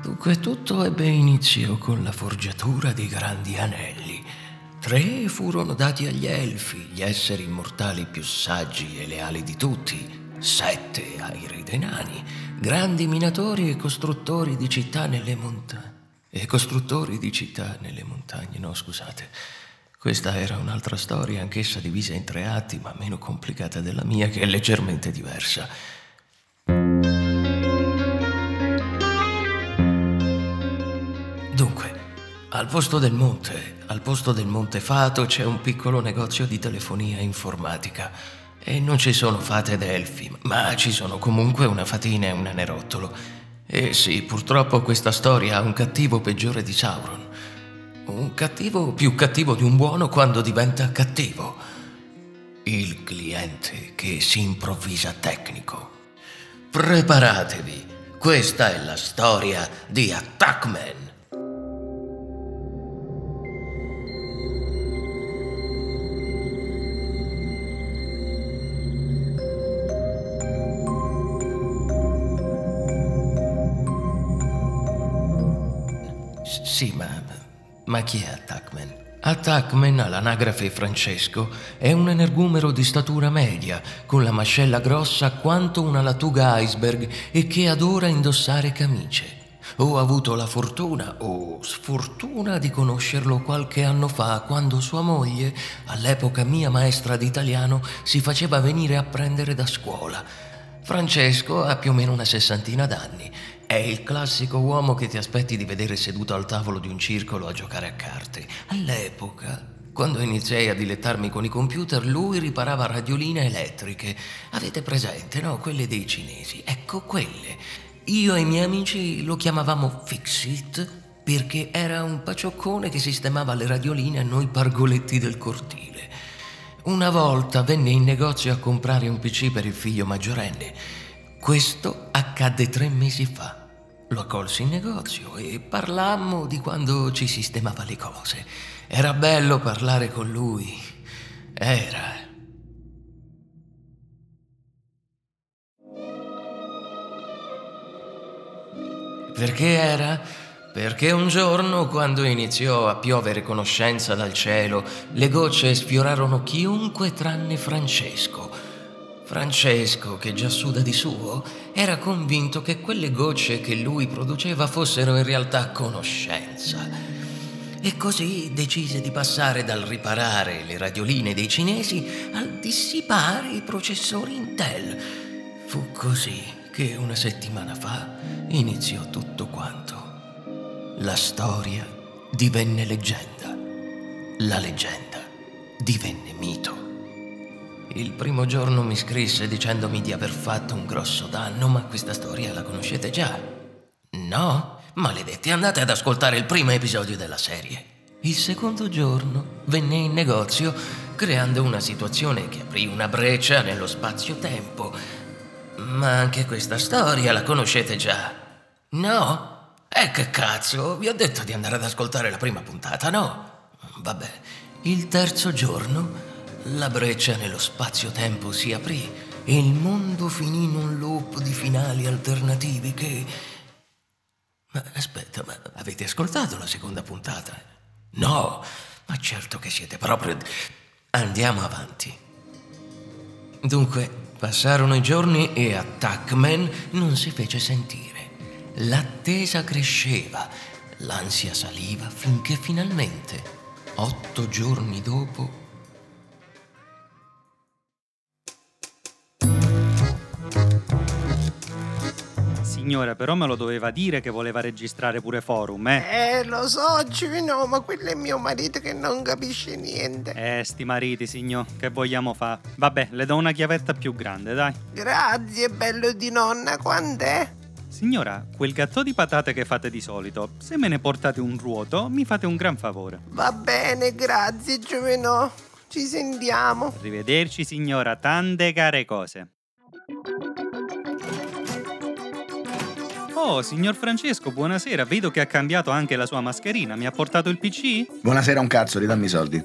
Dunque tutto ebbe inizio con la forgiatura dei grandi anelli. 3 furono dati agli elfi, gli esseri immortali più saggi e leali di tutti. 7 ai re dei nani, grandi minatori e costruttori di città nelle montagne. Questa era un'altra storia, anch'essa divisa in 3 atti, ma meno complicata della mia, che è leggermente diversa. Dunque, al posto del monte Fato c'è un piccolo negozio di telefonia informatica. E non ci sono fate ed elfi, ma ci sono comunque una fatina e un anerottolo. E sì, purtroppo questa storia ha un cattivo peggiore di Sauron. Un cattivo più cattivo di un buono quando diventa cattivo. Il cliente che si improvvisa tecnico. Preparatevi, questa è la storia di Attackman. Sì, ma chi è Attackman? Attackman, all'anagrafe Francesco, è un energumero di statura media, con la mascella grossa quanto una lattuga iceberg e che adora indossare camicie. Ho avuto la fortuna o sfortuna di conoscerlo qualche anno fa, quando sua moglie, all'epoca mia maestra d'italiano, si faceva venire a prendere da scuola. Francesco ha più o meno una 60ina d'anni. È il classico uomo che ti aspetti di vedere seduto al tavolo di un circolo a giocare a carte. All'epoca, quando iniziai a dilettarmi con i computer, lui riparava radioline elettriche. Avete presente, no? Quelle dei cinesi. Ecco, quelle. Io e i miei amici lo chiamavamo Fixit perché era un pacioccone che sistemava le radioline a noi pargoletti del cortile. Una volta venne in negozio a comprare un PC per il figlio maggiorenne. Questo accadde 3 mesi fa. Lo accolsi in negozio e parlammo di quando ci sistemava le cose. Era bello parlare con lui. Era. Perché era? Perché un giorno, quando iniziò a piovere conoscenza dal cielo, le gocce sfiorarono chiunque tranne Francesco. Francesco, che già suda di suo, era convinto che quelle gocce che lui produceva fossero in realtà conoscenza. E così decise di passare dal riparare le radioline dei cinesi al dissipare i processori Intel. Fu così che una settimana fa iniziò tutto quanto. La storia divenne leggenda. La leggenda divenne mito. Il primo giorno mi scrisse dicendomi di aver fatto un grosso danno, ma questa storia la conoscete già. No? Maledetti, andate ad ascoltare il primo episodio della serie. Il secondo giorno venne in negozio creando una situazione che aprì una breccia nello spazio-tempo. Ma anche questa storia la conoscete già. No? Che cazzo, vi ho detto di andare ad ascoltare la prima puntata, no? Vabbè, il terzo giorno la breccia nello spazio-tempo si aprì e il mondo finì in un loop di finali alternativi che... Ma aspetta, ma avete ascoltato la seconda puntata? No, ma certo che siete proprio... Andiamo avanti. Dunque, passarono i giorni e Attackman non si fece sentire. L'attesa cresceva, l'ansia saliva finché finalmente, 8 giorni dopo... Signora, però me lo doveva dire che voleva registrare pure Forum, eh? Lo so, Gino, ma quello è mio marito che non capisce niente. Sti mariti, signor, che vogliamo fa? Vabbè, le do una chiavetta più grande, dai. Grazie, bello di nonna, quant'è? Signora, quel gatto di patate che fate di solito, se me ne portate un ruoto, mi fate un gran favore. Va bene, grazie, Giovenò. Ci sentiamo. Arrivederci, signora, tante care cose. Oh, signor Francesco, buonasera. Vedo che ha cambiato anche la sua mascherina. Mi ha portato il PC? Buonasera, un cazzo, ridammi i soldi.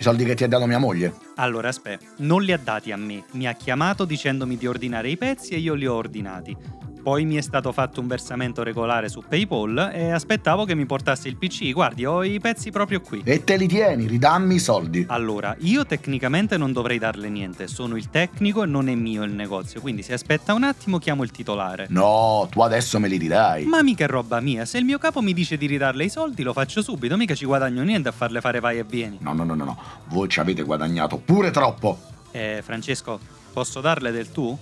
I soldi che ti ha dato mia moglie. Allora, aspetta, non li ha dati a me. Mi ha chiamato dicendomi di ordinare i pezzi e io li ho ordinati. Poi mi è stato fatto un versamento regolare su Paypal e aspettavo che mi portasse il PC. Guardi, ho i pezzi proprio qui. E te li tieni, ridammi i soldi. Allora, io tecnicamente non dovrei darle niente. Sono il tecnico e non è mio il negozio. Quindi se aspetta un attimo chiamo il titolare. No, tu adesso me li dirai. Ma mica è roba mia. Se il mio capo mi dice di ridarle i soldi lo faccio subito. Mica ci guadagno niente a farle fare vai e vieni. No. Voi ci avete guadagnato pure troppo. Francesco, posso darle del tu?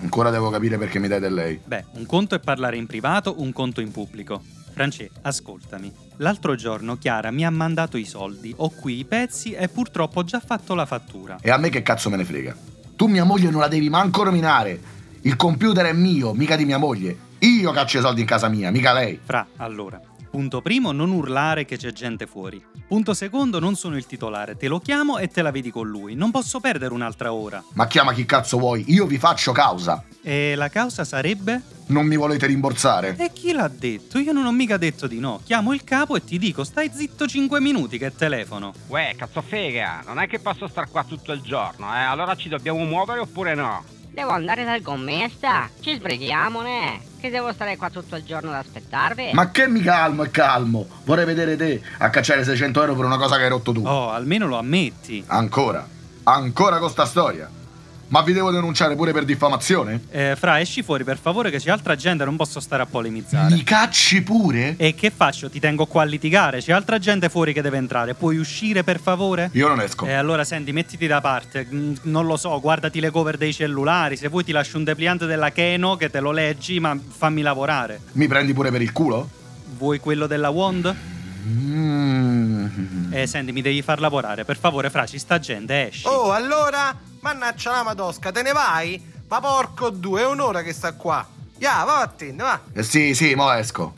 Ancora devo capire perché mi dai del lei. Beh, un conto è parlare in privato, un conto in pubblico. Francesco, ascoltami. L'altro giorno Chiara mi ha mandato i soldi, ho qui i pezzi e purtroppo ho già fatto la fattura. E a me che cazzo me ne frega? Tu mia moglie non la devi manco nominare. Il computer è mio, mica di mia moglie. Io caccio i soldi in casa mia, mica lei. Fra, allora, punto primo, non urlare che c'è gente fuori. Punto secondo, non sono il titolare, te lo chiamo e te la vedi con lui. Non posso perdere un'altra ora. Ma chiama chi cazzo vuoi, io vi faccio causa. E la causa sarebbe? Non mi volete rimborsare. E chi l'ha detto? Io non ho mica detto di no. Chiamo il capo e ti dico, stai zitto 5 minuti che telefono. Uè, cazzofega, non è che posso star qua tutto il giorno, eh? Allora ci dobbiamo muovere oppure no? Devo andare dal gommista, ci sbrighiamone. Che devo stare qua tutto il giorno ad aspettarvi? Ma che mi calmo e calmo? Vorrei vedere te a cacciare 600 euro per una cosa che hai rotto tu. Oh, almeno lo ammetti. Ancora con sta storia. Ma vi devo denunciare pure per diffamazione? Fra, esci fuori per favore che c'è altra gente, non posso stare a polemizzare. Mi cacci pure? E che faccio? Ti tengo qua a litigare, c'è altra gente fuori che deve entrare. Puoi uscire per favore? Io non esco. Allora senti, mettiti da parte, non lo so, guardati le cover dei cellulari. Se vuoi ti lascio un depliant della Keno che te lo leggi, ma fammi lavorare. Mi prendi pure per il culo? Vuoi quello della Wond? Senti, mi devi far lavorare, per favore Fra, ci sta gente, esci. Oh, allora... Mannaccia la madosca, te ne vai? Ma porco due, è un'ora che sta qua. Ya, vattene, va. Sì, mo esco.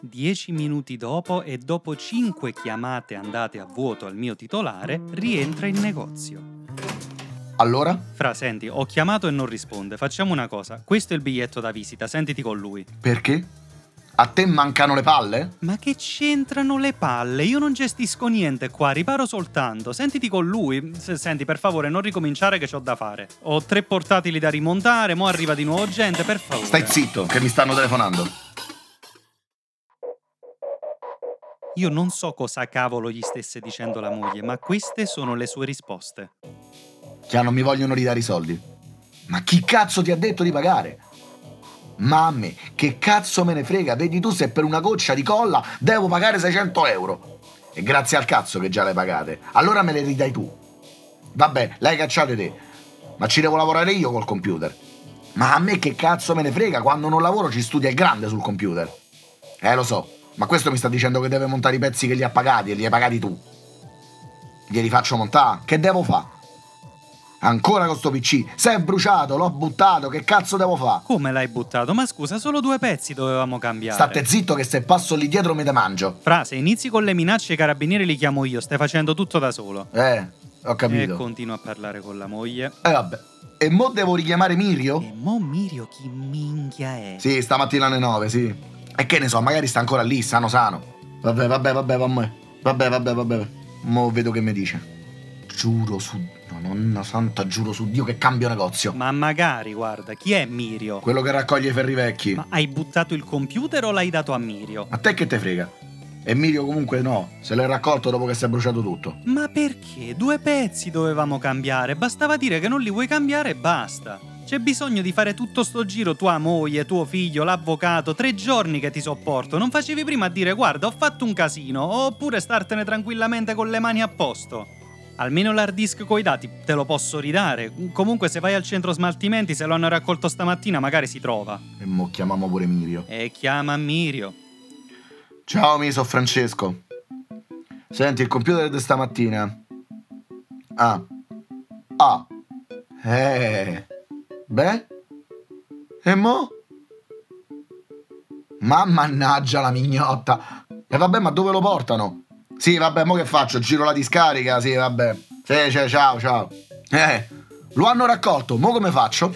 10 minuti dopo e dopo 5 chiamate andate a vuoto al mio titolare, rientra in negozio. Allora? Fra, senti, ho chiamato e non risponde. Facciamo una cosa, questo è il biglietto da visita, sentiti con lui. Perché? A te mancano le palle? Ma che c'entrano le palle? Io non gestisco niente qua, riparo soltanto. Sentiti con lui. Senti, per favore, non ricominciare che c'ho da fare. Ho 3 portatili da rimontare, mo arriva di nuovo gente, per favore. Stai zitto, che mi stanno telefonando. Io non so cosa cavolo gli stesse dicendo la moglie, ma queste sono le sue risposte. Già, non mi vogliono ridare i soldi. Ma chi cazzo ti ha detto di pagare? Ma a me, che cazzo me ne frega, vedi tu se per una goccia di colla devo pagare 600 euro. E grazie al cazzo che già le pagate, allora me le ridai tu. Vabbè, l'hai cacciate te, ma ci devo lavorare io col computer. Ma a me che cazzo me ne frega, quando non lavoro ci studia il grande sul computer. Lo so, ma questo mi sta dicendo che deve montare i pezzi che li ha pagati e li hai pagati tu. Glieli faccio montare? Che devo fa'? Ancora con sto PC, se è bruciato, l'ho buttato, che cazzo devo fa'? Come l'hai buttato? Ma scusa, solo 2 pezzi dovevamo cambiare. State zitto che se passo lì dietro me te mangio. Fra, se inizi con le minacce i carabinieri li chiamo io, stai facendo tutto da solo. Ho capito. E continua a parlare con la moglie. Vabbè, e mo devo richiamare Mirio? E mo Mirio chi minchia è? Sì, stamattina alle 9, sì. E che ne so, magari sta ancora lì, sano. Vabbè. Mo vedo che mi dice. Giuro su Dio, nonna santa, giuro su Dio che cambio negozio. Ma magari, guarda, chi è Mirio? Quello che raccoglie i ferri vecchi. Ma hai buttato il computer o l'hai dato a Mirio? A te che te frega? E Mirio comunque no, se l'hai raccolto dopo che si è bruciato tutto. Ma perché? 2 pezzi dovevamo cambiare, bastava dire che non li vuoi cambiare e basta. C'è bisogno di fare tutto sto giro, tua moglie, tuo figlio, l'avvocato, 3 giorni che ti sopporto. Non facevi prima a dire, guarda, ho fatto un casino, oppure startene tranquillamente con le mani a posto. Almeno l'hard disk coi dati te lo posso ridare. Comunque se vai al centro smaltimenti, se lo hanno raccolto stamattina magari si trova. E mo chiamiamo pure Mirio. E chiama Mirio. Ciao mi, sono Francesco. Senti, il computer di stamattina. Beh? E mo? Ma mannaggia la mignotta. E vabbè, ma dove lo portano? Sì, vabbè, mo che faccio? Giro la discarica? Sì, vabbè. Sì, ciao. Lo hanno raccolto, mo come faccio?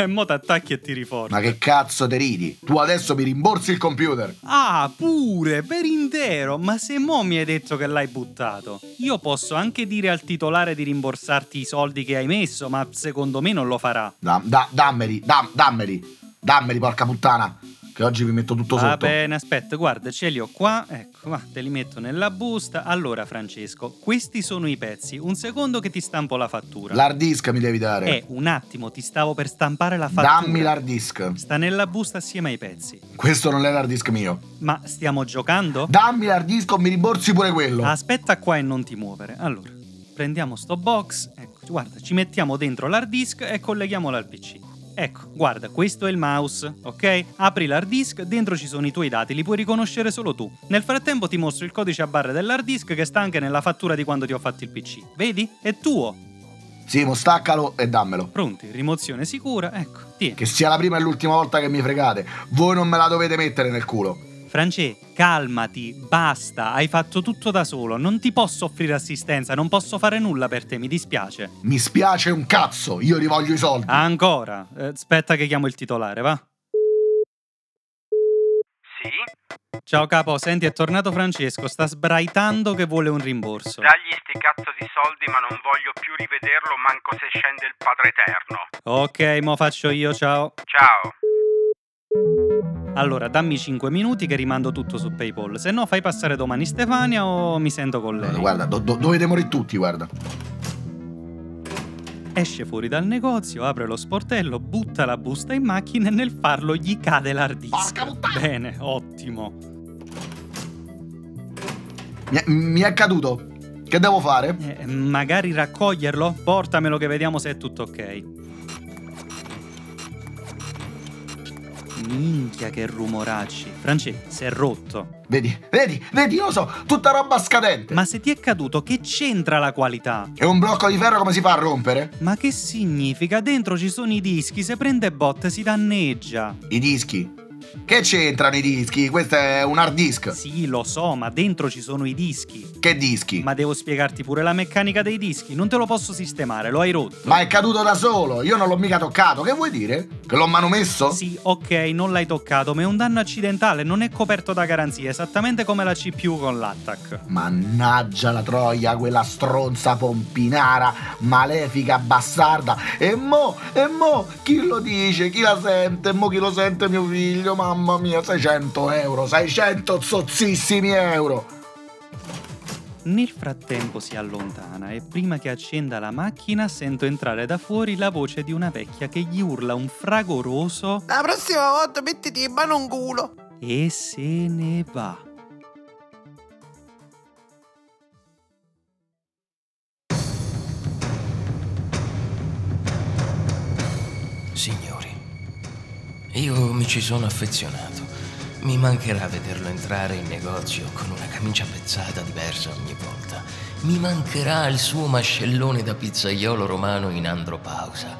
E mo t'attacchi e tiri forte. Ma che cazzo te ridi? Tu adesso mi rimborsi il computer. Ah, pure, per intero. Ma se mo mi hai detto che l'hai buttato, io posso anche dire al titolare di rimborsarti i soldi che hai messo, ma secondo me non lo farà. Dammeli, porca puttana, che oggi vi metto tutto sotto. Va bene, aspetta, guarda, ce li ho qua, ecco, qua, te li metto nella busta. Allora, Francesco, questi sono i pezzi. Un secondo che ti stampo la fattura. L'hard disk mi devi dare. Un attimo, ti stavo per stampare la fattura. Dammi l'hard disk. Sta nella busta assieme ai pezzi. Questo non è l'hard disk mio. Ma stiamo giocando? Dammi l'hard disk o mi rimborsi pure quello. Aspetta qua e non ti muovere. Allora, prendiamo sto box, ecco, guarda, ci mettiamo dentro l'hard disk e colleghiamolo al PC. Ecco, guarda, questo è il mouse, ok? Apri l'hard disk, dentro ci sono i tuoi dati, li puoi riconoscere solo tu. Nel frattempo ti mostro il codice a barre dell'hard disk che sta anche nella fattura di quando ti ho fatto il PC. Vedi? È tuo! Sì, mo staccalo e dammelo. Pronti, rimozione sicura, ecco, tieni. Che sia la prima e l'ultima volta che mi fregate. Voi non me la dovete mettere nel culo. Francè, calmati, basta, hai fatto tutto da solo, non ti posso offrire assistenza, non posso fare nulla per te, mi dispiace. Mi spiace un cazzo, io rivoglio i soldi. Ancora? Aspetta che chiamo il titolare, va? Sì? Ciao capo, senti, è tornato Francesco, sta sbraitando che vuole un rimborso. Dagli sti cazzo di soldi, ma non voglio più rivederlo manco se scende il Padre Eterno. Ok, mo faccio io, ciao. Ciao. Allora, dammi 5 minuti che rimando tutto su Paypal. Se no fai passare domani Stefania o mi sento con lei. Guarda, dovete morire tutti, guarda. Esce fuori dal negozio, apre lo sportello, butta la busta in macchina e nel farlo gli cade l'hard disk. Bene, ottimo. Mi è caduto. Che devo fare? Magari raccoglierlo? Portamelo che vediamo se è tutto ok. Minchia che rumoracci. Francesco, si è rotto. Vedi, io so, tutta roba scadente. Ma se ti è caduto, che c'entra la qualità? È un blocco di ferro, come si fa a rompere? Ma che significa? Dentro ci sono i dischi, se prende botte si danneggia. I dischi? Che c'entrano i dischi? Questo è un hard disk. Sì, lo so, ma dentro ci sono i dischi. Che dischi? Ma devo spiegarti pure la meccanica dei dischi. Non te lo posso sistemare, lo hai rotto. Ma è caduto da solo, io non l'ho mica toccato. Che vuoi dire? Che l'ho manomesso? Sì, ok, non l'hai toccato, ma è un danno accidentale. Non è coperto da garanzia, esattamente come la CPU con l'attack. Mannaggia la troia, quella stronza pompinara, malefica bastarda. E mo, chi lo dice? Chi la sente? E mo chi lo sente? Mio figlio. Mamma mia, 600 euro, 600 zozzissimi euro. Nel frattempo si allontana e prima che accenda la macchina sento entrare da fuori la voce di una vecchia che gli urla un fragoroso: la prossima volta mettiti in mano un culo. E se ne va. Signori, io mi ci sono affezionato. Mi mancherà vederlo entrare in negozio con una camicia pezzata diversa ogni volta. Mi mancherà il suo mascellone da pizzaiolo romano in andropausa.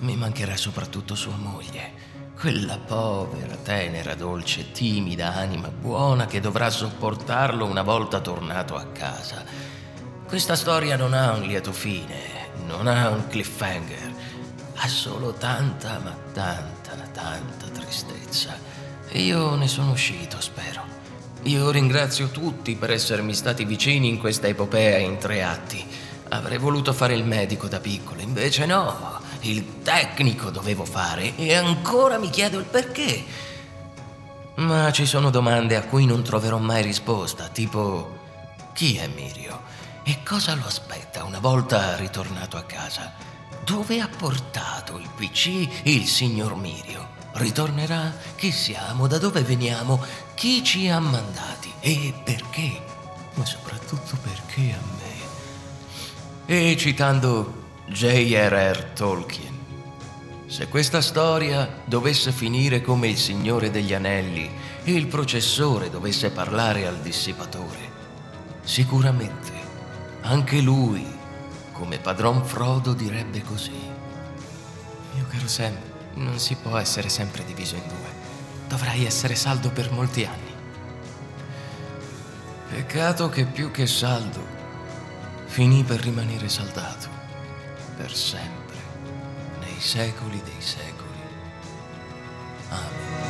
Mi mancherà soprattutto sua moglie, quella povera, tenera, dolce, timida, anima buona che dovrà sopportarlo una volta tornato a casa. Questa storia non ha un lieto fine, non ha un cliffhanger. Ha solo tanta, ma tanta tristezza. Io ne sono uscito, spero. Io ringrazio tutti per essermi stati vicini in questa epopea in 3 atti. Avrei voluto fare il medico da piccolo, invece no, il tecnico dovevo fare e ancora mi chiedo il perché. Ma ci sono domande a cui non troverò mai risposta, tipo: chi è Mirio? E cosa lo aspetta una volta ritornato a casa? Dove ha portato il PC il signor Mirio? Ritornerà? Chi siamo? Da dove veniamo? Chi ci ha mandati? E perché? Ma soprattutto perché a me? E citando J.R.R. Tolkien, se questa storia dovesse finire come il Signore degli Anelli e il processore dovesse parlare al dissipatore, sicuramente anche lui, come padron Frodo, direbbe così: mio caro Sam, non si può essere sempre diviso in due. Dovrai essere saldo per molti anni. Peccato che più che saldo, finì per rimanere saldato per sempre, nei secoli dei secoli. Amen.